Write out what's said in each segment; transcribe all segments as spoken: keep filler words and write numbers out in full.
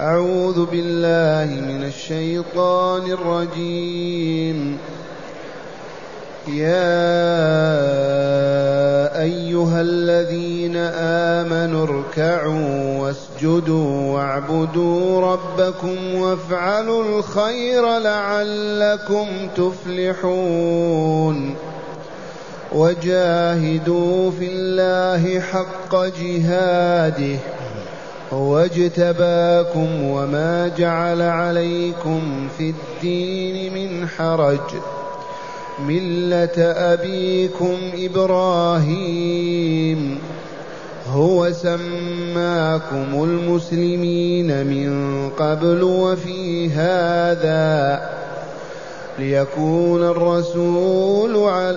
أعوذ بالله من الشيطان الرجيم. يا أيها الذين آمنوا اركعوا واسجدوا واعبدوا ربكم وافعلوا الخير لعلكم تفلحون. وجاهدوا في الله حق جهاده، هو اجتباكم وما جعل عليكم في الدين من حرج، ملة أبيكم إبراهيم، هو سماكم المسلمين من قبل وفي هذا ليكون الرسول على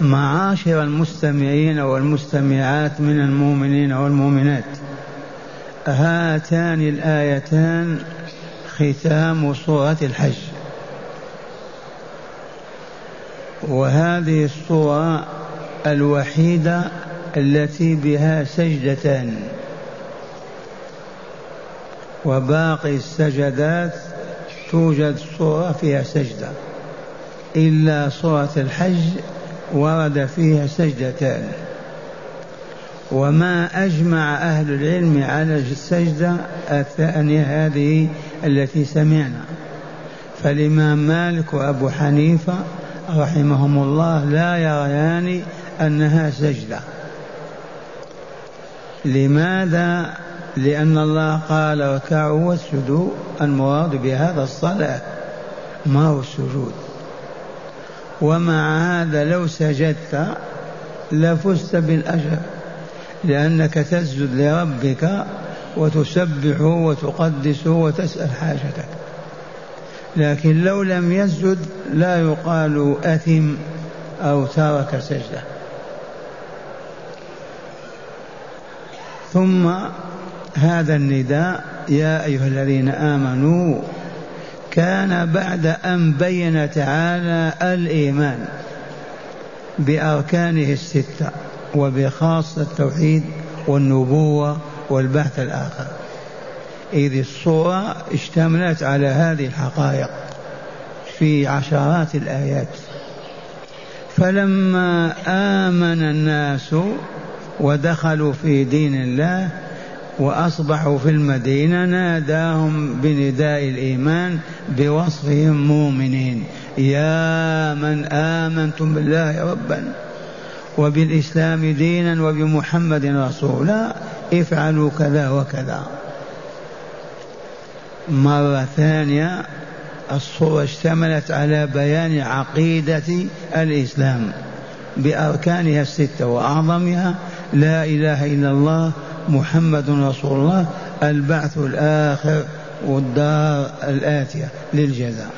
معاشر المستمعين والمستمعات من المؤمنين والمؤمنات، هاتان الآيتان ختام سورة الحج، وهذه السورة الوحيدة التي بها سجدتان، وباقي السجدات توجد سورة فيها سجدة إلا سورة الحج ورد فيها سجدتان. وما أجمع أهل العلم على السجدة الثانية هذه التي سمعنا، فالإمام مالك وأبو حنيفة رحمهم الله لا يريان أنها سجدة. لماذا؟ لأن الله قال اركعوا واسجدوا، المراد بهذا الصلاة ما هو السجود. ومع هذا لو سجدت لفزت بالأجر، لأنك تسجد لربك وتسبحه وتقدسه وتسأل حاجتك. لكن لو لم يسجد لا يقال أثم أو ترك سجدة. ثم هذا النداء يا أيها الذين آمنوا كان بعد أن بين تعالى الإيمان بأركانه الستة وبخاصة التوحيد والنبوة والبعث الآخر، إذ الصورة اشتملت على هذه الحقائق في عشرات الآيات. فلما آمن الناس ودخلوا في دين الله وأصبحوا في المدينة ناداهم بنداء الإيمان بوصفهم مؤمنين، يا من آمنتم بالله ربا وبالإسلام دينا وبمحمد رسولا افعلوا كذا وكذا. مرة ثانية الصورة اشتملت على بيان عقيدة الإسلام بأركانها الستة وأعظمها لا إله إلا الله محمد رسول الله، البعث الآخر والدار الآتية للجزاء.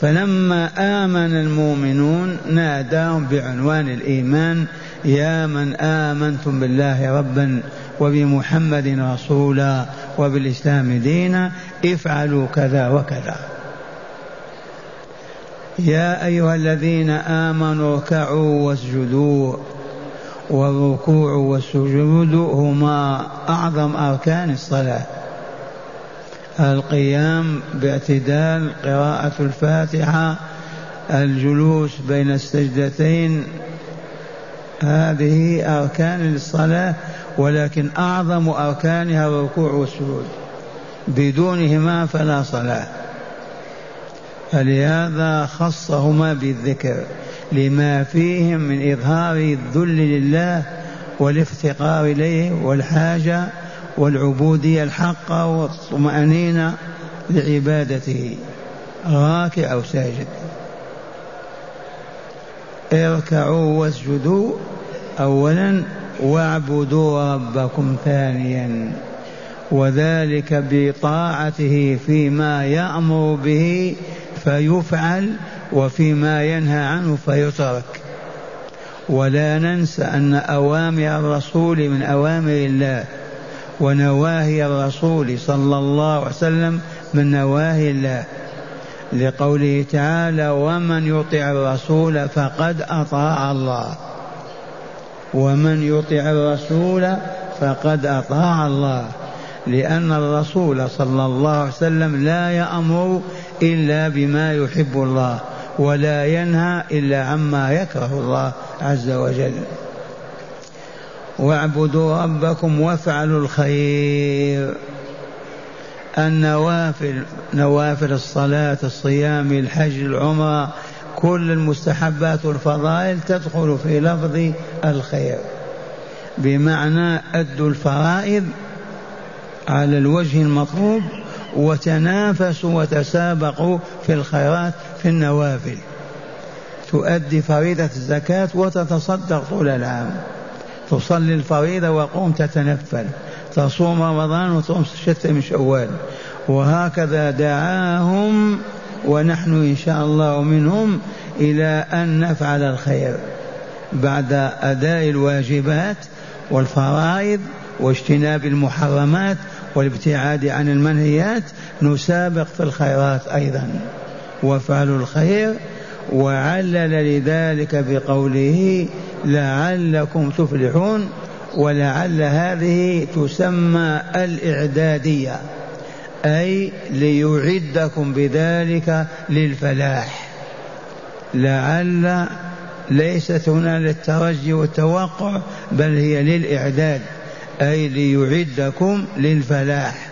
فلما آمن المؤمنون ناداهم بعنوان الإيمان، يا من آمنتم بالله ربا وبمحمد رسولا وبالإسلام دينا افعلوا كذا وكذا. يا أيها الذين آمنوا اركعوا واسجدوا، والركوع والسجود هما أعظم أركان الصلاة. القيام باعتدال، قراءة الفاتحة، الجلوس بين السجدتين، هذه أركان الصلاة، ولكن أعظم أركانها الركوع والسجود، بدونهما فلا صلاة. فلهذا خصهما بالذكر لما فيهم من إظهار الذل لله والافتقار إليه والحاجة والعبودية الحقة والطمأنينة لعبادته راكع أو ساجد. اركعوا واسجدوا أولا واعبدوا ربكم ثانيا، وذلك بطاعته فيما يأمر به فيفعل وفيما ينهى عنه فيترك. ولا ننسى أن أوامر الرسول من أوامر الله، ونواهي الرسول صلى الله عليه وسلم من نواهي الله، لقوله تعالى: ومن يطع الرسول فقد أطاع الله. ومن يطع الرسول فقد أطاع الله، لأن الرسول صلى الله عليه وسلم لا يأمر إلا بما يحب الله، ولا ينهى إلا عما يكره الله عز وجل. واعبدوا ربكم وافعلوا الخير، النوافل، نوافل الصلاة، الصيام، الحج، العمرة، كل المستحبات والفضائل تدخل في لفظ الخير، بمعنى أدوا الفرائض على الوجه المطلوب، وتنافسوا وتسابقوا في الخيرات في النوافل. تؤدي فريضة الزكاة وتتصدق طول العام، تصلي الفريضة وقوم تتنفل، تصوم رمضان وتصوم شتى من شوال، وهكذا دعاهم، ونحن إن شاء الله منهم إلى أن نفعل الخير بعد أداء الواجبات والفرائض واجتناب المحرمات والابتعاد عن المنهيات، نسابق في الخيرات أيضا. وافعلوا الخير، وعلل لذلك بقوله: لعلكم تفلحون. ولعل هذه تسمى الإعدادية، أي ليعدكم بذلك للفلاح. لعل ليست هنا للترجي والتوقع، بل هي للإعداد، أي ليعدكم للفلاح.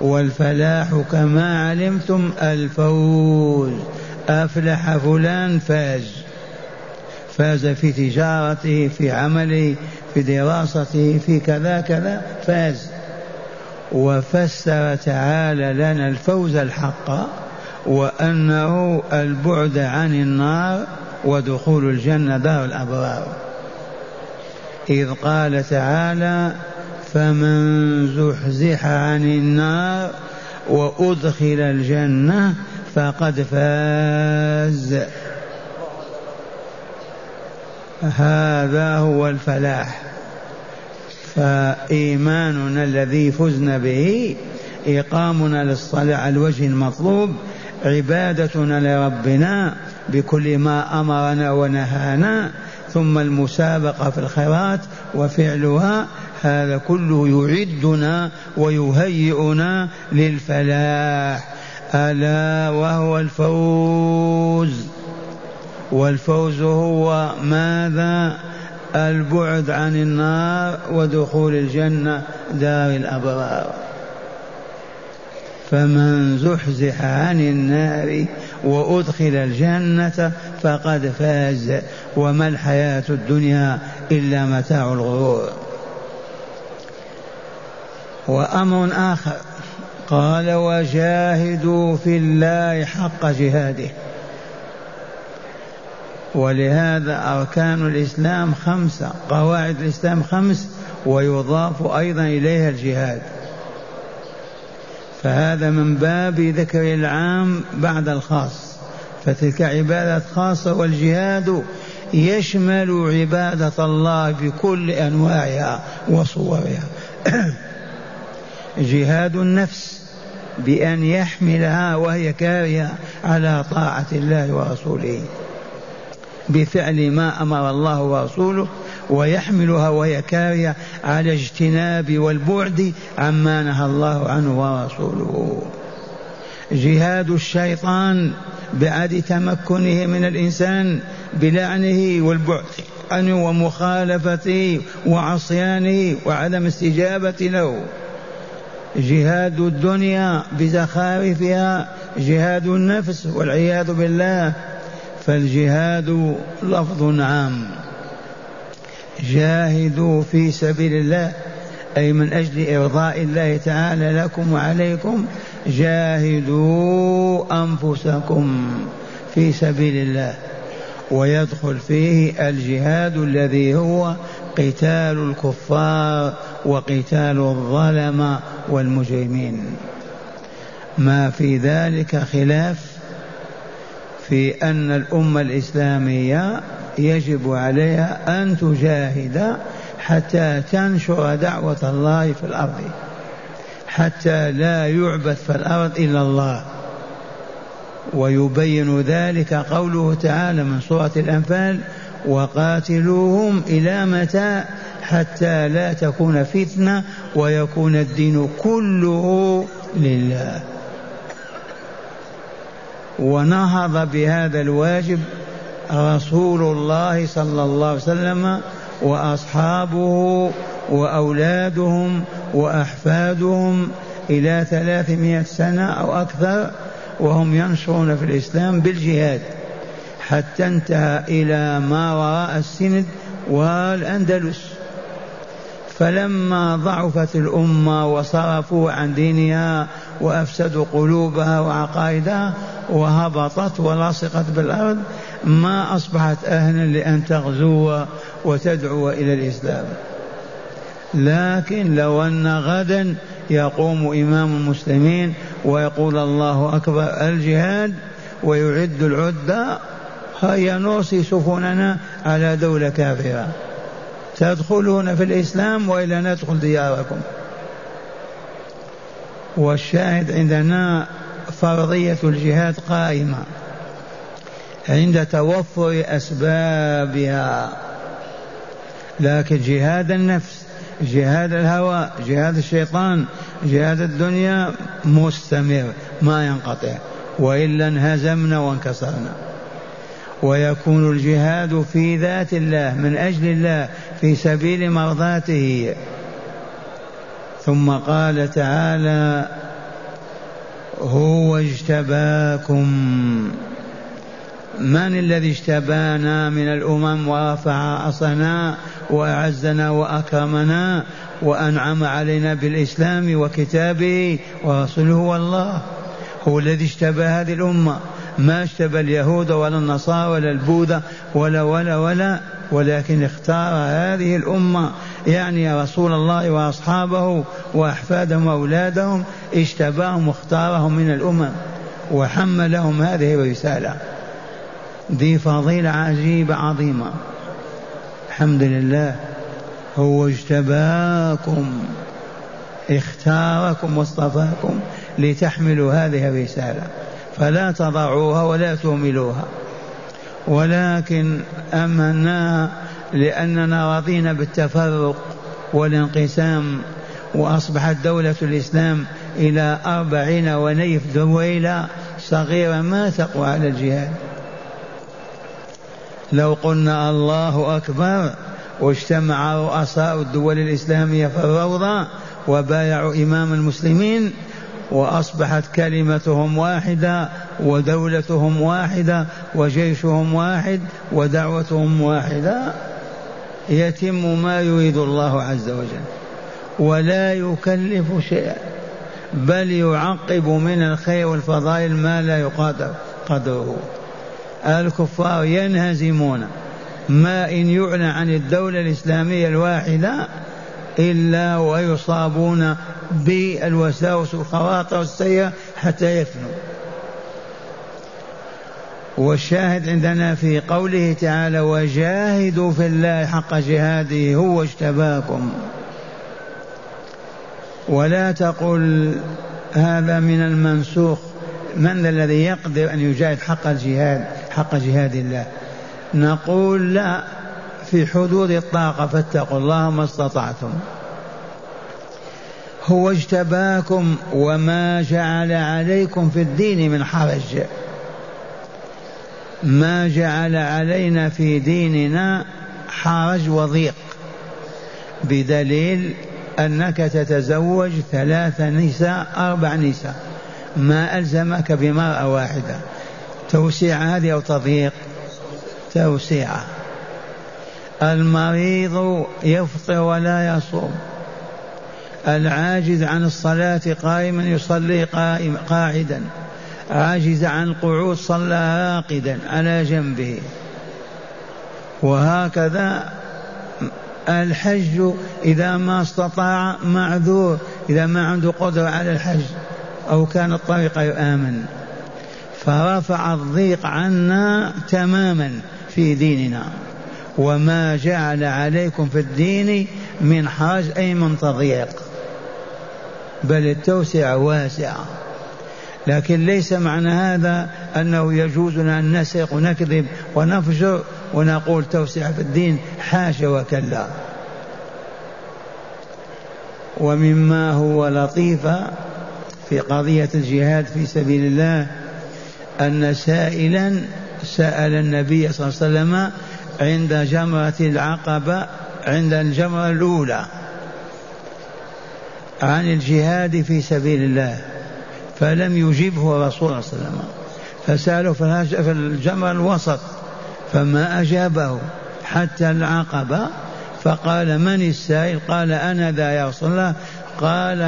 والفلاح كما علمتم الفوز، أفلح فلان، فاز، فاز في تجارته، في عمله، في دراسته، في كذا كذا، فاز. وفسر تعالى لنا الفوز الحق، وأنه البعد عن النار ودخول الجنة دار الأبرار، إذ قال تعالى: فمن زحزح عن النار وأدخل الجنة فقد فاز. هذا هو الفلاح. فإيماننا الذي فزنا به، إقامنا للصلاة على الوجه المطلوب، عبادتنا لربنا بكل ما أمرنا ونهانا، ثم المسابقة في الخيرات وفعلها، هذا كله يعدنا ويهيئنا للفلاح، ألا وهو الفوز. والفوز هو ماذا؟ البعد عن النار ودخول الجنة دار الأبرار. فمن زحزح عن النار وأدخل الجنة فقد فاز، وما الحياة الدنيا إلا متاع الغرور. وأمر آخر قال: وجاهدوا في الله حق جهاده. ولهذا أركان الإسلام خمسة، قواعد الإسلام خمس، ويضاف أيضا إليها الجهاد، فهذا من باب ذكر العام بعد الخاص، فتلك عبادة خاصة. والجهاد يشمل عبادة الله بكل أنواعها وصورها. جهاد النفس بأن يحملها وهي كارهة على طاعة الله ورسوله، بفعل ما أمر الله ورسوله، ويحملها وهي كارهة على اجتناب والبعد عما نهى الله عنه ورسوله. جهاد الشيطان بعد تمكنه من الإنسان بلعنه والبعد عنه ومخالفته وعصيانه وعدم استجابة له. جهاد الدنيا بزخارفها، جهاد النفس والعياذ بالله. فالجهاد لفظ عام. جاهدوا في سبيل الله، أي من أجل إرضاء الله تعالى لكم وعليكم، جاهدوا أنفسكم في سبيل الله. ويدخل فيه الجهاد الذي هو قتال الكفار وقتال الظلمة والمجرمين، ما في ذلك خلاف، في أن الأمة الإسلامية يجب عليها أن تجاهد حتى تنشر دعوة الله في الأرض، حتى لا يعبث في الأرض إلا الله. ويبين ذلك قوله تعالى من سورة الأنفال وقاتلوهم إلى متى حتى لا تكون فتنة ويكون الدين كله لله. ونهض بهذا الواجب رسول الله صلى الله عليه وسلم وأصحابه وأولادهم وأحفادهم إلى ثلاثمائة سنة أو أكثر، وهم ينشرون في الإسلام بالجهاد حتى انتهى إلى ما وراء السند والأندلس. فلما ضعفت الأمة وصرفوا عن دينها وأفسدوا قلوبها وعقائدها وهبطت ولصقت بالأرض، ما أصبحت أهلا لأن تغزو وتدعو إلى الإسلام. لكن لو أن غدا يقوم إمام المسلمين ويقول الله أكبر الجهاد ويعد العدة، هيا نرسي سفننا على دولة كافرة، تدخلون في الإسلام وإلا ندخل دياركم. والشاهد عندنا فرضية الجهاد قائمة عند توفر أسبابها، لكن جهاد النفس، جهاد الهوى، جهاد الشيطان، جهاد الدنيا مستمر ما ينقطع، وإلا انهزمنا وانكسرنا. ويكون الجهاد في ذات الله، من أجل الله، في سبيل مرضاته. ثم قال تعالى هو اجتباكم، من الذي اجتبانا من الأمم ورفع رأسنا وأعزنا وأكرمنا وأنعم علينا بالإسلام وكتابه ورسوله؟ والله هو الذي اجتبى هذه الأمة، ما اشتبى اليهود ولا النصارى ولا البوذا ولا ولا ولا ولكن اختار هذه الأمة، يعني رسول الله وأصحابه وأحفادهم وأولادهم، اجتباهم واختارهم من الأمم وحملهم هذه الرسالة. دي فضيلة عجيبة عظيمة. الحمد لله. هو اجتباكم، اختاركم واصطفاكم لتحملوا هذه الرسالة، فلا تضعوها ولا تهملوها. ولكن أمناها لأننا رضينا بالتفرق والانقسام، وأصبحت دولة الإسلام إلى أربعين ونيف دويلة صغيرة ما تقوى على الجهاد. لو قلنا الله أكبر واجتمع رؤساء الدول الإسلامية في الروضة وبايعوا إمام المسلمين، وأصبحت كلمتهم واحدة ودولتهم واحدة وجيشهم واحد ودعوتهم واحدة، يتم ما يريد الله عز وجل ولا يكلف شيئا، بل يعقب من الخير والفضائل ما لا يقدر قدره. الكفار ينهزمون، ما إن يعلن عن الدولة الإسلامية الواحدة إلا ويصابون بالوساوس والخواطر السيئة حتى يفنوا. والشاهد عندنا في قوله تعالى وجاهدوا في الله حق جهاده هو اجتباكم. ولا تقل هذا من المنسوخ، من الذي يقدر أن يجاهد حق الجهاد حق جهاد الله؟ نقول لا، في حدود الطاقة، فاتقوا الله ما استطعتم. هو اجتباكم وما جعل عليكم في الدين من حرج، ما جعل علينا في ديننا حرج وضيق، بدليل أنك تتزوج ثلاث نساء أربع نساء، ما ألزمك بمرأة واحدة. توسيع هذه أو تضييق؟ توسيع. المريض يفطر ولا يصوم، العاجز عن الصلاة قائما يصلي قائم قاعدا، عاجز عن القعود صلى راقدا على جنبه، وهكذا الحج إذا ما استطاع معذور، إذا ما عنده قدرة على الحج أو كان الطريق يؤمن. فرفع الضيق عنا تماما في ديننا، وما جعل عليكم في الدين من حرج أي من تضييق، بل التوسعة واسعة. لكن ليس معنى هذا أنه يجوزنا أن نسرق ونكذب ونفجر ونقول توسعة في الدين، حاشا وكلا. ومما هو لطيف في قضية الجهاد في سبيل الله أن سائلا سأل النبي صلى الله عليه وسلم عند جمرة العقبة، عند الجمرة الأولى، عن الجهاد في سبيل الله، فلم يجبه رسول الله صلى الله عليه وسلم، فسأله في الجمرة الوسط فما أجابه حتى العقبة، فقال من السائل؟ قال أنا ذا يا رسول الله. قال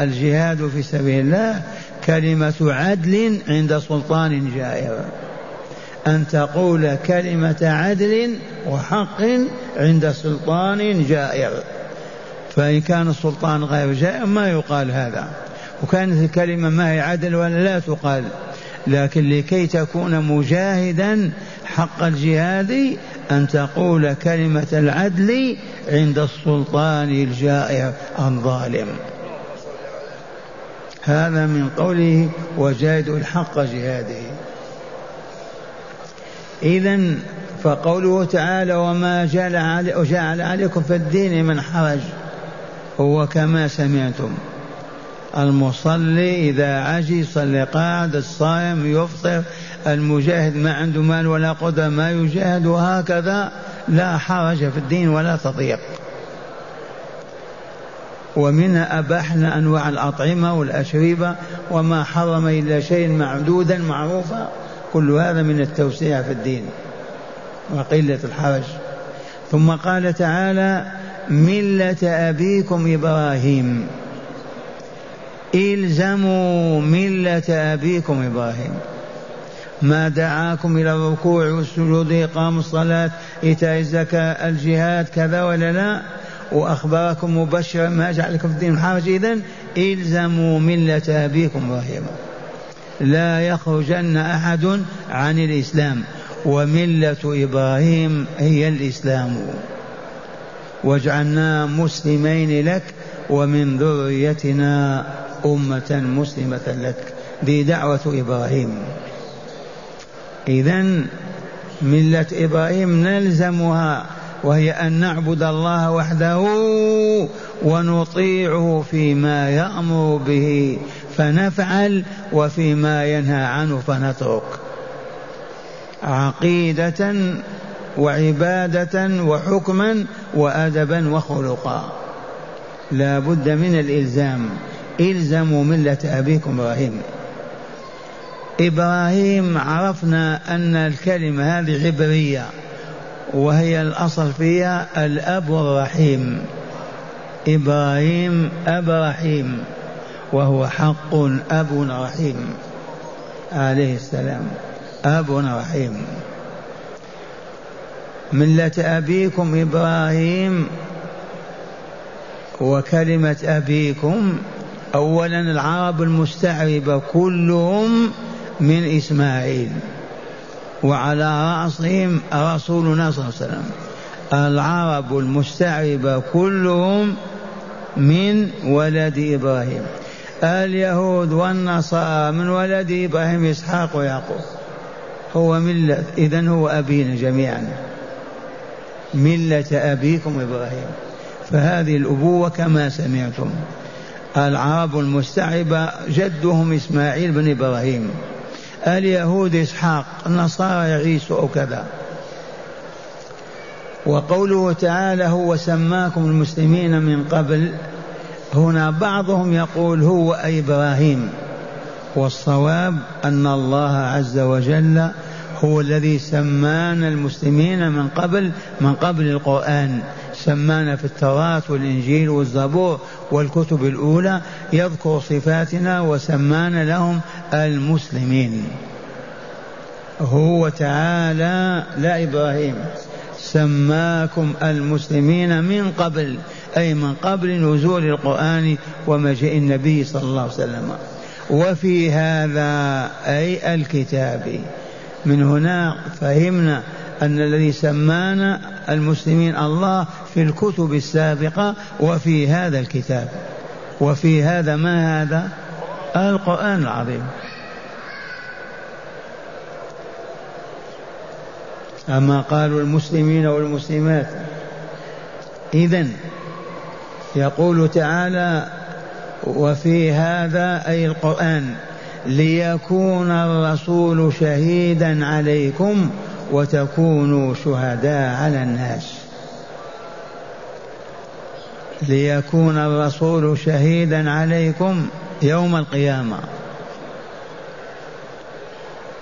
الجهاد في سبيل الله كلمة عدل عند سلطان جائر، أن تقول كلمة عدل وحق عند سلطان جائر، فإن كان السلطان غير جائر ما يقال هذا، وكانت الكلمة ما هي عدل ولا لا تقال. لكن لكي تكون مجاهدا حق الجهاد أن تقول كلمة العدل عند السلطان الجائر الظالم. هذا من قوله وجاهدوا الحق جهاده. إذن فقوله تعالى وما جعل عليكم في الدين من حرج هو كما سمعتم. المصلي إذا عجز صلي قاعد، الصائم يفطر، المجاهد ما عنده مال ولا قدرة ما يجاهد، وهكذا لا حرج في الدين ولا تضييق. ومنها أباحنا أنواع الأطعمة والأشربة، وما حرم إلا شيء معدودا معروفا، كل هذا من التوسيع في الدين وقلة الحرج. ثم قال تعالى ملة أبيكم إبراهيم، إلزموا ملة أبيكم إبراهيم، ما دعاكم إلى الركوع والسجود، إقام الصلاة، إيتاء الزكاة، الجهاد، كذا ولا لا، وأخبركم مبشرا ما جعلكم في الدين من حرج. إذن إلزموا ملة أبيكم إبراهيم، لا يخرجن أحد عن الإسلام، وملة إبراهيم هي الإسلام، واجعلنا مسلمين لك ومن ذريتنا أمة مسلمة لك، دي دعوة إبراهيم. إذن ملة إبراهيم نلزمها، وهي أن نعبد الله وحده ونطيعه فيما يأمر به فنفعل، وفيما ينهى عنه فنترك، عقيدة وعبادة وحكما وأدبا وخلقا، لا بد من الإلزام. إلزموا ملة أبيكم إبراهيم. إبراهيم عرفنا أن الكلمة هذه عبرية، وهي الأصل فيها الأب الرحيم، إبراهيم أب رحيم، وهو حق أب رحيم عليه السلام، أب رحيم. ملة أبيكم إبراهيم، وكلمة أبيكم أولا العرب المستعربة كلهم من إسماعيل، وعلى رأسهم رسولنا صلى الله عليه وسلم. العرب المستعربة كلهم من ولد إبراهيم، اليهود والنصارى من ولد إبراهيم إسحاق ويعقوب، هو ملة. إذن هو أبينا جميعا، ملة أبيكم إبراهيم. فهذه الأبوة كما سمعتم، العرب المستعربة جدهم إسماعيل بن إبراهيم، اليهود إسحاق، النصارى يعيسوا أو كذا. وقوله تعالى هو سماكم المسلمين من قبل، هنا بعضهم يقول هو إبراهيم، والصواب أن الله عز وجل هو الذي سمانا المسلمين من قبل، من قبل القرآن، سمانا في التوراة والإنجيل والزبور والكتب الأولى، يذكر صفاتنا وسمانا لهم المسلمين. هو تعالى لا إبراهيم، سماكم المسلمين من قبل، أي من قبل نزول القرآن ومجيء النبي صلى الله عليه وسلم. وفي هذا أي الكتاب. من هنا فهمنا أن الذي سمانا المسلمين الله في الكتب السابقة وفي هذا الكتاب. وفي هذا ما هذا؟ القرآن العظيم. أما قالوا المسلمين والمسلمات. إذن يقول تعالى وفي هذا أي القرآن ليكون الرسول شهيدا عليكم وتكونوا شهداء على الناس. ليكون الرسول شهيدا عليكم يوم القيامة.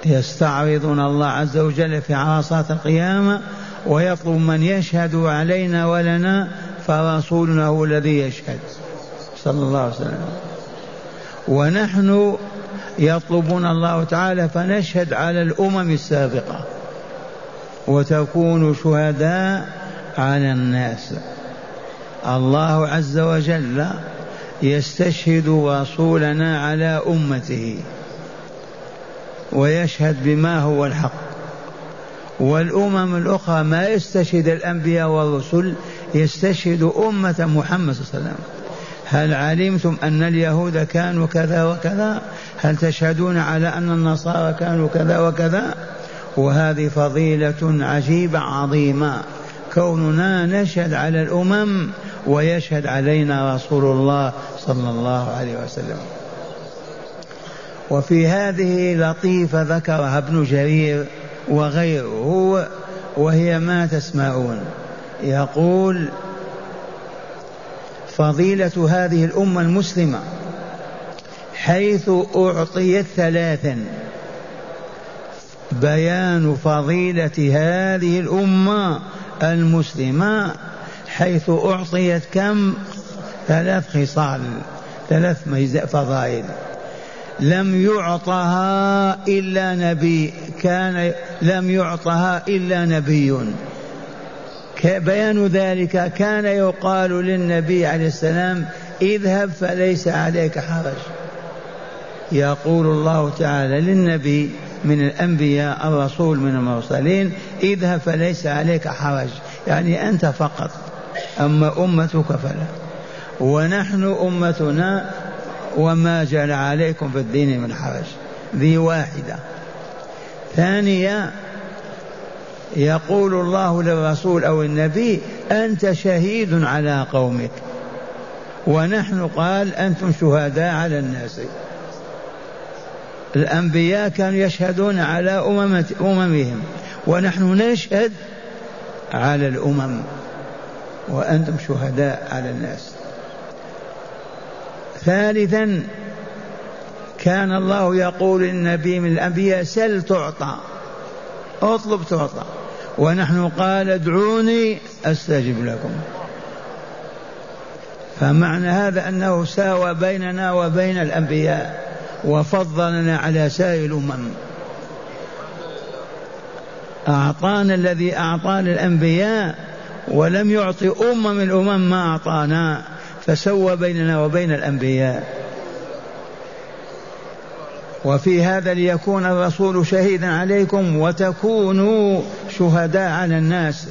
يستعرضنا الله عز وجل في عرصات القيامة ويطلب من يشهد علينا ولنا، فرسولنا هو الذي يشهد صلى الله عليه وسلم. ونحن يطلبنا الله تعالى فنشهد على الأمم السابقة وتكون شهداء على الناس. الله عز وجل يستشهد رسولنا على أمته ويشهد بما هو الحق، والأمم الأخرى ما يستشهد الأنبياء والرسل، يستشهد أمة محمد صلى الله عليه وسلم. هل علمتم أن اليهود كانوا كذا وكذا؟ هل تشهدون على أن النصارى كانوا كذا وكذا؟ وهذه فضيلة عجيبة عظيمة، كوننا نشهد على الأمم ويشهد علينا رسول الله صلى الله عليه وسلم. وفي هذه لطيفة ذكرها ابن جرير وغيره، وهي ما تسمعون. يقول فضيلة هذه الأمة المسلمة حيث أعطيت ثلاثا، بيان فضيلة هذه الأمة المسلمة حيث أعطيت كم؟ ثلاث خصال، ثلاث ميزات فضائل لم يعطها إلا نبي كان لم يعطها إلا نبي. بيان ذلك كان يقال للنبي عليه السلام اذهب فليس عليك حرج. يقول الله تعالى للنبي من الأنبياء الرسول من المرسلين اذهب فليس عليك حرج، يعني أنت فقط، أما أمتك فلا. ونحن أمتنا وما جعل عليكم في الدين من حرج، ذي واحدة. ثانية يقول الله للرسول أو النبي أنت شهيد على قومك، ونحن قال أنتم شهداء على الناس. الأنبياء كانوا يشهدون على أممهم ونحن نشهد على الأمم، وأنتم شهداء على الناس. ثالثا كان الله يقول للنبي من الأنبياء سل تعطى، أطلب تعطى، ونحن قال ادعوني أستجب لكم. فمعنى هذا أنه ساوى بيننا وبين الأنبياء وفضلنا على سائر الأمم. أعطانا الذي أعطى للأنبياء ولم يعطي أمم الأمم ما أعطانا، فسوى بيننا وبين الأنبياء. وفي هذا ليكون الرسول شهيدا عليكم وتكونوا شهداء على الناس.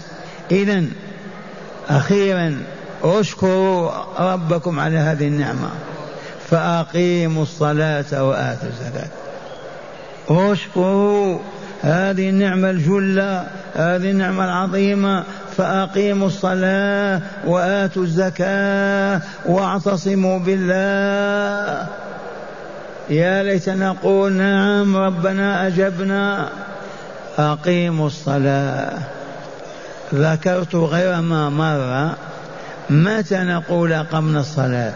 إذن أخيرا أشكروا ربكم على هذه النعمة، فأقيموا الصلاة وآتوا الزكاة. أشكروا هذه النعمة الجلة، هذه النعمة العظيمة، فأقيموا الصلاة وآتوا الزكاة واعتصموا بالله. يا ليتنا نقول نعم ربنا أجبنا. أقيموا الصلاة. ذكرت غير ما مر متى نقول أقمنا الصلاة.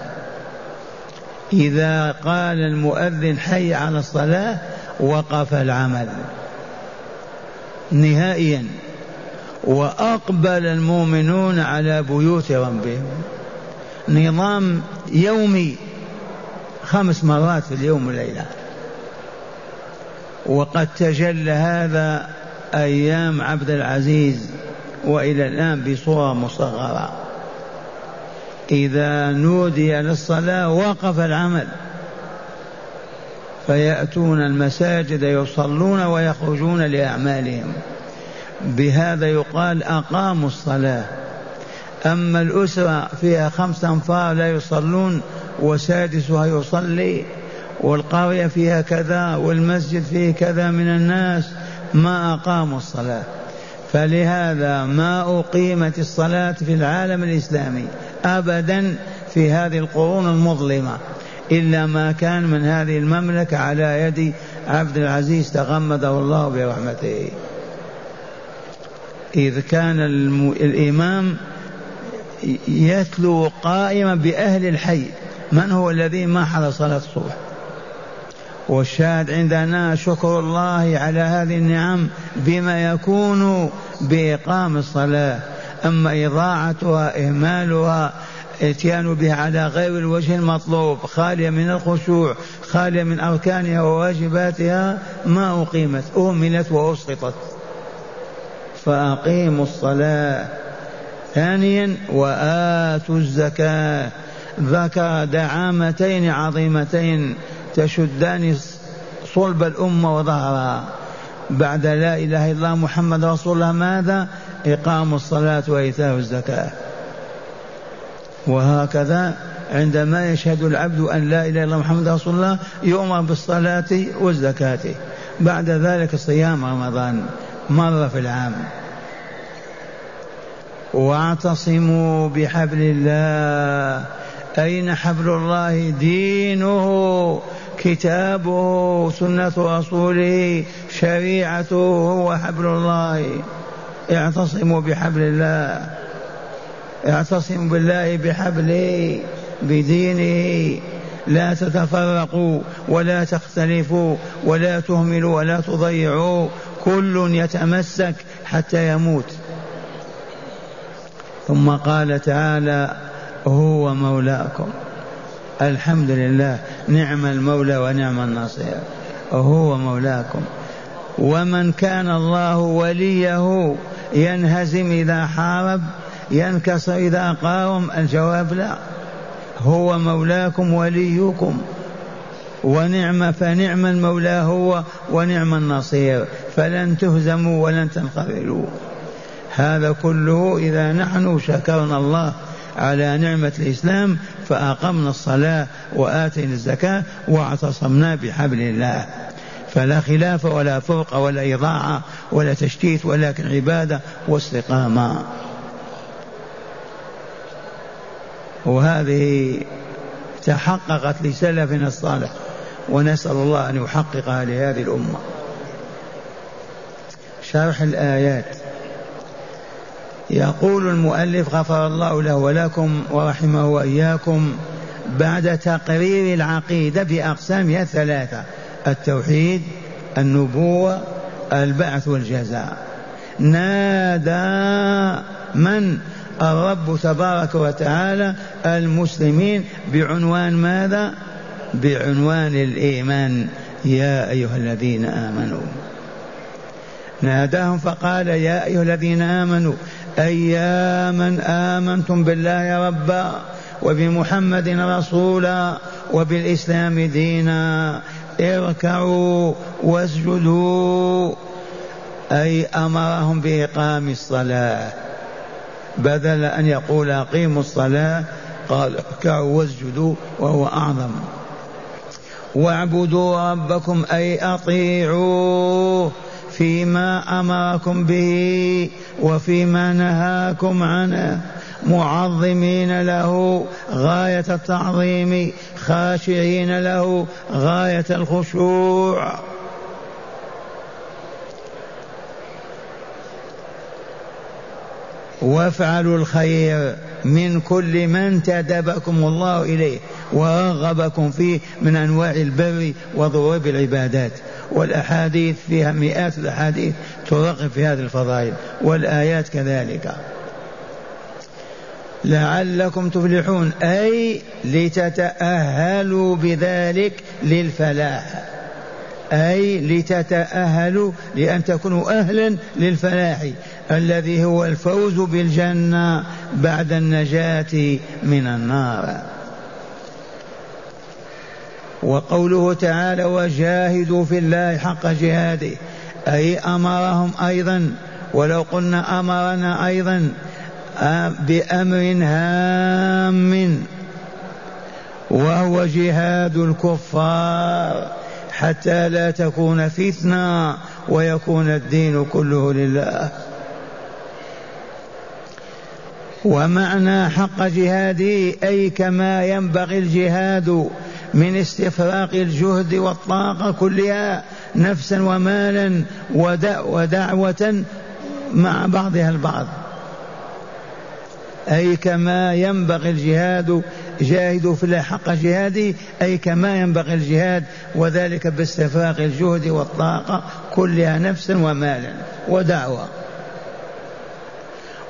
إذا قال المؤذن حي على الصلاة وقف العمل نهائيا، وأقبل المؤمنون على بيوت ربهم. نظام يومي خمس مرات في اليوم والليلة. وقد تجلى هذا أيام عبد العزيز وإلى الآن بصورة مصغرة. إذا نودي للصلاة وقف العمل، فيأتون المساجد يصلون ويخرجون لأعمالهم. بهذا يقال أقاموا الصلاة. أما الأسرة فيها خمس أنفار لا يصلون وسادسها يصلي، والقرية فيها كذا والمسجد فيه كذا من الناس، ما أقاموا الصلاة. فلهذا ما أقيمت الصلاة في العالم الإسلامي أبدا في هذه القرون المظلمة إلا ما كان من هذه المملكة على يد عبد العزيز تغمده الله برحمته، إذ كان الإمام يتلو قائما بأهل الحي من هو الذي ما حضر صلاة الصبح. والشاهد عندنا شكر الله على هذه النعم بما يكون بإقام الصلاة، أما إضاعتها إهمالها اتيان بها على غير الوجه المطلوب خالية من الخشوع خالية من أركانها وواجباتها ما أقيمت، أهملت وأسقطت. فأقيموا الصلاة. ثانيا وآتوا الزكاة. ذكر دعامتين عظيمتين تشدان صلب الأمة وظهرها بعد لا إله إلا الله محمد رسول الله، ماذا؟ إقام الصلاة وإيتاء الزكاة. وهكذا عندما يشهد العبد أن لا إله إلا الله محمد رسول الله يؤمر بالصلاة والزكاة، بعد ذلك صيام رمضان مرة في العام. واعتصموا بحبل الله. أين حبل الله؟ دينه كتابه سنة رسوله شريعته، هو حبل الله. اعتصموا بحبل الله، اعتصموا بالله بحبله بدينه، لا تتفرقوا ولا تختلفوا ولا تهملوا ولا تضيعوا، كل يتمسك حتى يموت. ثم قال تعالى هو مولاكم. الحمد لله، نعم المولى ونعم النصير، هو مولاكم. ومن كان الله وليه ينهزم إذا حارب، ينكسر إذا قاوم؟ الجواب لا، هو مولاكم وليكم، ونعم فنعم المولى هو ونعم النصير، فلن تهزموا ولن تنقلبوا. هذا كله إذا نحن شكرنا الله على نعمة الإسلام فأقمنا الصلاة وآتينا الزكاة واعتصمنا بحبل الله، فلا خلاف ولا فرق ولا إضاعة ولا تشتيت، ولكن عبادة واستقامة. وهذه تحققت لسلفنا الصالح، ونسأل الله أن يحققها لهذه الأمة. شرح الآيات. يقول المؤلف غفر الله له ولكم ورحمه وإياكم بعد تقرير العقيدة بأقسامها الثلاثة: التوحيد، النبوة، البعث والجزاء. نادى من؟ الرب تبارك وتعالى المسلمين بعنوان ماذا؟ بعنوان الإيمان. يا أيها الذين آمنوا. ناداهم فقال يا أيها الذين آمنوا، أي يا من آمنتم بالله ربا وبمحمد رسولا وبالإسلام دينا، اركعوا واسجدوا. أي أمرهم بإقام الصلاة، بدل أن يقول أقيموا الصلاة قال اركعوا واسجدوا، وهو أعظم. واعبدوا ربكم، أي أطيعوه فيما أمركم به وفيما نهاكم عنه، معظمين له غاية التعظيم، خاشعين له غاية الخشوع. وافعلوا الخير من كل من تدبكم الله إليه ورغبكم فيه من أنواع البر وضروب العبادات. والأحاديث فيها مئات الأحاديث ترغب في هذه الفضائل، والآيات كذلك. لعلكم تفلحون، أي لتتأهلوا بذلك للفلاح، أي لتتأهلوا لأن تكونوا أهلا للفلاح، الذي هو الفوز بالجنة بعد النجاة من النار. وقوله تعالى وجاهدوا في الله حق جهاده، أي أمرهم أيضا، ولو قلنا أمرنا أيضا بأمر هام وهو جهاد الكفار حتى لا تكون فتنة ويكون الدين كله لله. ومعنى حق جهاده أي كما ينبغي الجهاد من استفراق الجهد والطاقة كلها نفسا ومالا ودعوة مع بعضها البعض، أي كما ينبغي الجهاد. جاهدوا في الله حق جهاده أي كما ينبغي الجهاد، وذلك باستفراغ الجهد والطاقة كلها نفسا ومالا ودعوة.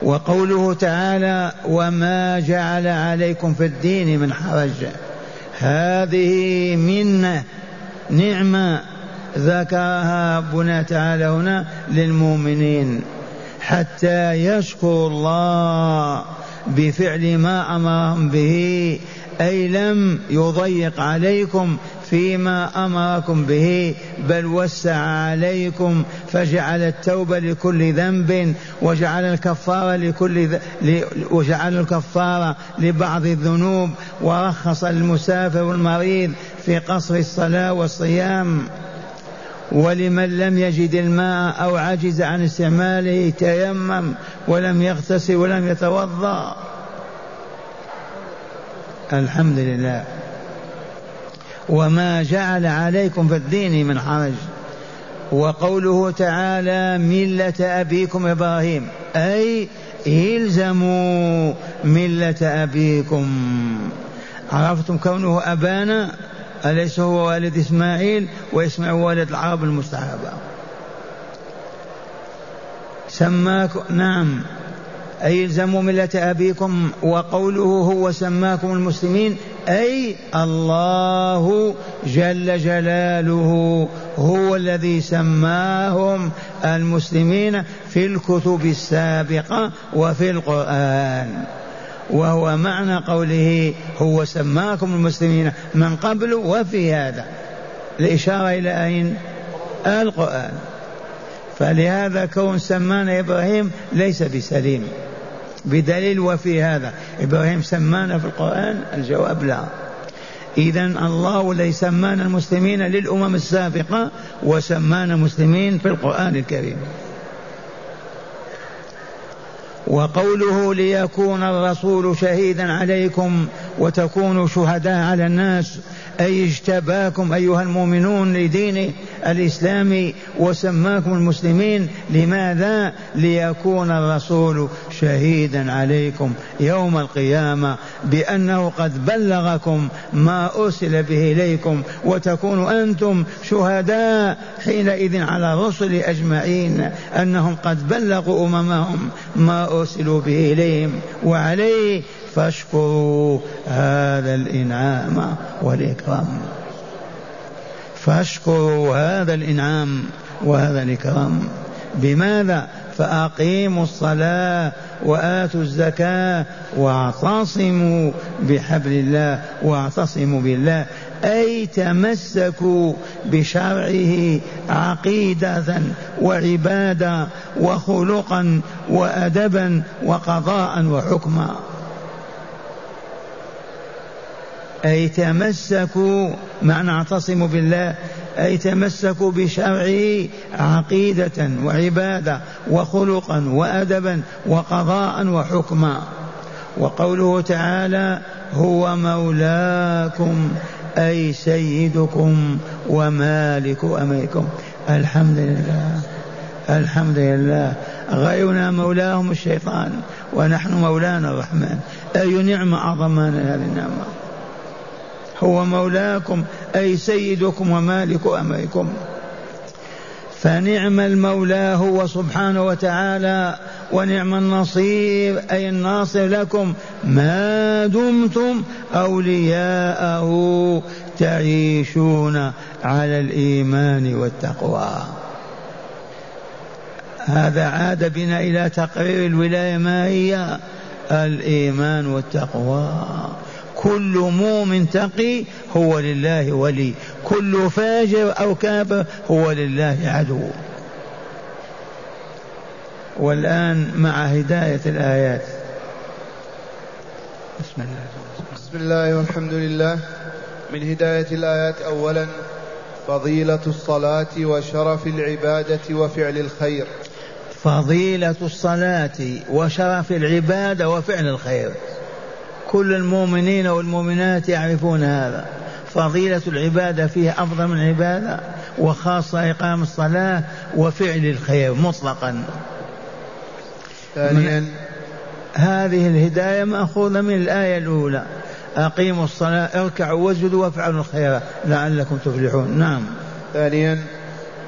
وقوله تعالى وما جعل عليكم في الدين من حرج، هذه منة نعمة ذكرها ربنا تعالى هنا للمؤمنين حتى يشكروا الله بفعل ما أمرهم به، أي لم يضيق عليكم فيما أمركم به بل وسع عليكم، فجعل التوبة لكل ذنب وجعل الكفارة لكل ذ... وجعل الكفارة لبعض الذنوب، ورخص المسافر والمريض في قصر الصلاة والصيام، ولمن لم يجد الماء أو عجز عن استعماله تيمم ولم يغتسل ولم يتوضأ. الحمد لله. وما جعل عليكم في الدين من حرج. وقوله تعالى ملة أبيكم إبراهيم، أي إلزموا ملة أبيكم. عرفتم كونه أبانا، أليس هو والد إسماعيل وإسماعيل والد العرب المستحبة؟ سماكم، نعم، أي الزموا ملة أبيكم. وقوله هو سماكم المسلمين، أي الله جل جلاله هو الذي سماهم المسلمين في الكتب السابقة وفي القرآن، وهو معنى قوله هو سماكم المسلمين من قبل وفي هذا الإشارة إلى أين؟ القرآن. فلهذا كون سمانا إبراهيم ليس بسليم، بدليل وفي هذا إبراهيم سمانا في القرآن؟ الجواب لا. إذن الله الذي سمانا المسلمين للأمم السابقة وسمانا مسلمين في القرآن الكريم. وقوله ليكون الرسول شهيدا عليكم وتكونوا شهداء على الناس، أي اجتباكم أيها المؤمنون لدين الإسلام وسماكم المسلمين. لماذا؟ ليكون الرسول شهيدا عليكم يوم القيامة بأنه قد بلغكم ما أرسل به إليكم، وتكونوا أنتم شهداء حينئذ على الرسل أجمعين أنهم قد بلغوا أممهم ما أرسلوا به إليهم، وعليه فاشكروا هذا الإنعام والإكرام. فاشكروا هذا الإنعام وهذا الإكرام بماذا؟ فأقيموا الصلاة وآتوا الزكاة واعتصموا بحبل الله، واعتصموا بالله أي تمسكوا بشرعه عقيدة وعبادة وخلقا وأدبا وقضاء وحكما، أي تمسكوا، معنى اعتصموا بالله أي تمسكوا بشرعه عقيدة وعبادة وخلقا وأدبا وقضاء وحكما. وقوله تعالى هو مولاكم، أي سيدكم ومالك أمركم. الحمد لله، الحمد لله. غيرنا مولاهم الشيطان ونحن مولانا الرحمن، أي نعمة أعظمنا هذه النعمة. هو مولاكم أي سيدكم ومالك أمركم. فنعم المولى هو سبحانه وتعالى، ونعم النصير أي الناصر لكم ما دمتم أولياءه تعيشون على الإيمان والتقوى. هذا عاد بنا إلى تقرير الولاية ما هي الإيمان والتقوى. كل مؤمن تقي هو لله ولي، كل فاجر أو كافر هو لله عدو. والآن مع هداية الآيات بسم الله. بسم الله والحمد لله. من هداية الآيات أولا فضيلة الصلاة وشرف العبادة وفعل الخير. فضيلة الصلاة وشرف العبادة وفعل الخير، كل المؤمنين والمؤمنات يعرفون هذا. فضيلة العبادة فيها أفضل من العبادة، وخاصة إقام الصلاة وفعل الخير مطلقا. ثانيا هذه الهداية مأخوذة من الآية الأولى، أقيموا الصلاة اركعوا واسجدوا وافعلوا الخير لعلكم تفلحون. نعم. ثانيا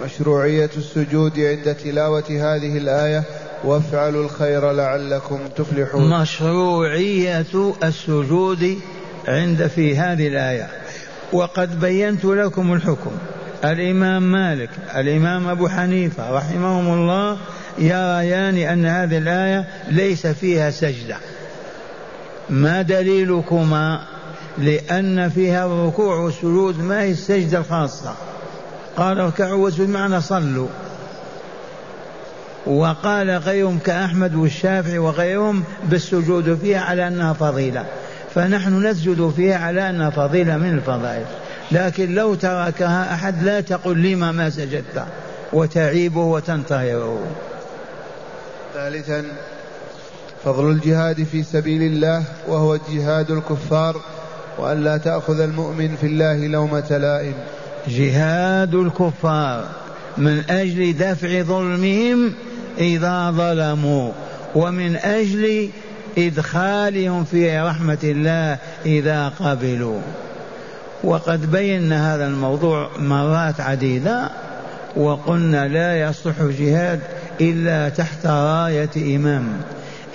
مشروعية السجود عند تلاوة هذه الآية وافعلوا الخير لعلكم تفلحون. مشروعية السجود عند في هذه الآية، وقد بينت لكم الحكم. الإمام مالك الإمام أبو حنيفة رحمهم الله يريان أن هذه الآية ليس فيها سجدة. ما دليلكما؟ لأن فيها الركوع والسجود، ما هي السجدة الخاصة. قال اركعوا واسجدوا بمعنى صلوا، وقال غيرهم كأحمد والشافعي وغيرهم بالسجود فيها على أنها فضيلة، فنحن نسجد فيها على أنها فضيلة من الفضائل. لكن لو تركها أحد لا تقل لما ما سجدت وتعيبه وتنتهره. ثالثا فضل الجهاد في سبيل الله وهو جهاد الكفار، وأن لا تأخذ المؤمن في الله لومة لائم. جهاد الكفار من أجل دفع ظلمهم إذا ظلموا، ومن أجل إدخالهم في رحمة الله إذا قبلوا. وقد بينا هذا الموضوع مرات عديدة وقلنا لا يصلح جهاد إلا تحت راية إمام.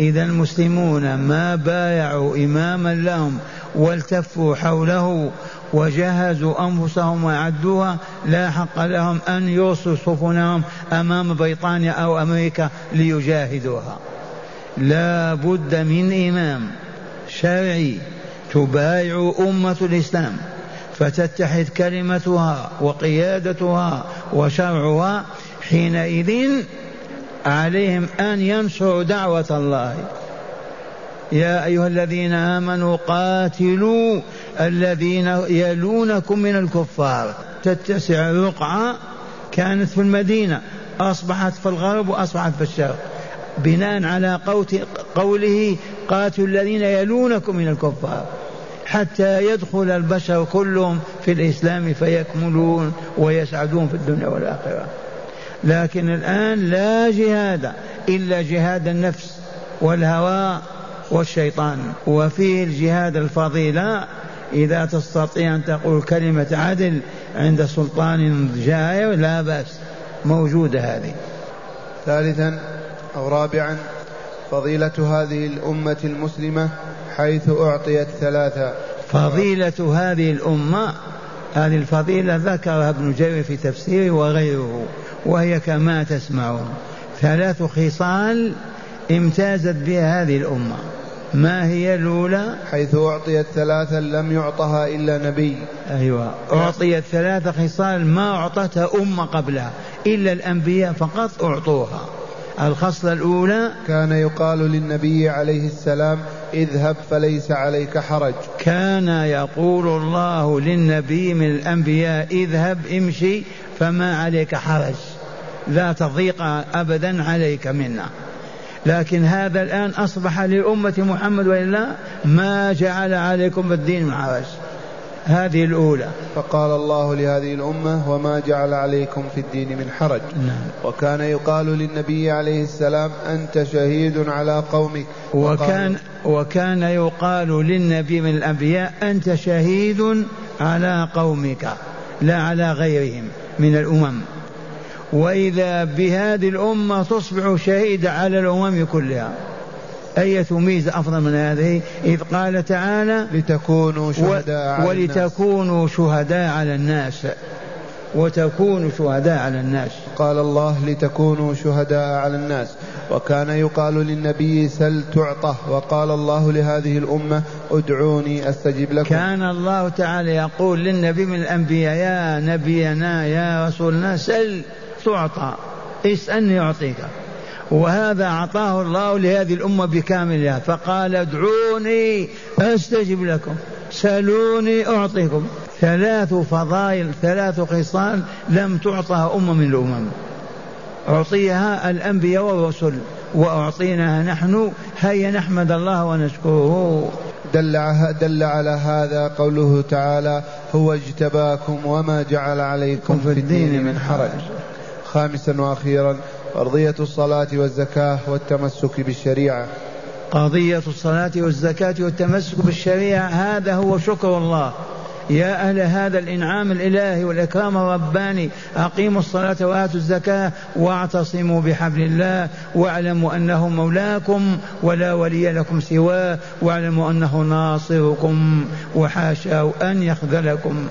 إذا المسلمون ما بايعوا إماما لهم والتفوا حوله وجهزوا أنفسهم وعدوها، لا حق لهم أن يرسلوا صفنهم أمام بريطانيا أو أمريكا ليجاهدوها. لا بد من إمام شرعي تبايع أمة الإسلام فتتحد كلمتها وقيادتها وشرعها. حينئذ عليهم أن ينشروا دعوة الله. يا أيها الذين آمنوا قاتلوا الذين يلونكم من الكفار. تتسع رقعة كانت في المدينة أصبحت في الغرب وأصبحت في الشرق، بناء على قوله قاتلوا الذين يلونكم من الكفار، حتى يدخل البشر كلهم في الإسلام فيكملون ويسعدون في الدنيا والآخرة. لكن الآن لا جهاد إلا جهاد النفس والهوى والشيطان. وفيه الجهاد الفضيلة، إذا تستطيع أن تقول كلمة عدل عند سلطان جائر لا بأس، موجودة هذه. ثالثا أو رابعا فضيلة هذه الأمة المسلمة حيث أعطيت ثلاثة. فضيلة هذه الأمة، هذه الفضيلة ذكرها ابن جرير في تفسيره وغيره، وهي كما تسمعون ثلاث خصال امتازت بها هذه الأمة. ما هي الأولى؟ حيث أعطيت ثلاثا لم يعطها إلا نبي. أيوة، أعطيت ثلاث خصال ما أعطتها أمة قبلها إلا الأنبياء فقط أعطوها. الخصلة الأولى كان يقال للنبي عليه السلام اذهب فليس عليك حرج. كان يقول الله للنبي من الأنبياء اذهب امشي فما عليك حرج، لا تضيق أبدا عليك منا. لكن هذا الآن أصبح لأمة محمد وإلا ما جعل عليكم بالدين من حرج. هذه الأولى. فقال الله لهذه الأمة وما جعل عليكم في الدين من حرج. نعم. وكان يقال للنبي عليه السلام أنت شهيد على قومك. وكان, وكان يقال للنبي من الأنبياء أنت شهيد على قومك لا على غيرهم من الأمم. وإذا بهذه الأمة تصبح شهيدة على الأمم كلها. أية ميزة أفضل من هذه؟ إذ قال تعالى لتكونوا شهداء, و... على, ولتكونوا الناس. شهداء على الناس. وتكونوا شهداء على الناس. قال الله لتكونوا شهداء على الناس. وكان يقال للنبي سل تعطه، وقال الله لهذه الأمة ادعوني أستجب لكم. كان الله تعالى يقول للنبي من الأنبياء يا نبينا يا رسولنا سل تعطى، اسألني أعطيك. وهذا أعطاه الله لهذه الأمة بكاملها، فقال ادعوني أستجب لكم، سألوني أعطيكم. ثلاث فضائل، ثلاث خصال لم تعطها أمة من الأمم، أعطيها الأنبياء والرسل وأعطيناها نحن. هيا نحمد الله ونشكره. دل على هذا قوله تعالى هو اجتباكم وما جعل عليكم في الدين من حرج. خامسا وأخيرا قضية الصلاة والزكاة والتمسك بالشريعة. قضية الصلاة والزكاة والتمسك بالشريعة، هذا هو شكر الله. يا أهل هذا الإنعام الإلهي والإكرام الرباني، أقيموا الصلاة وآتوا الزكاة واعتصموا بحبل الله، واعلموا أنه مولاكم ولا ولي لكم سواه، واعلموا أنه ناصركم وحاشاه أن يخذلكم.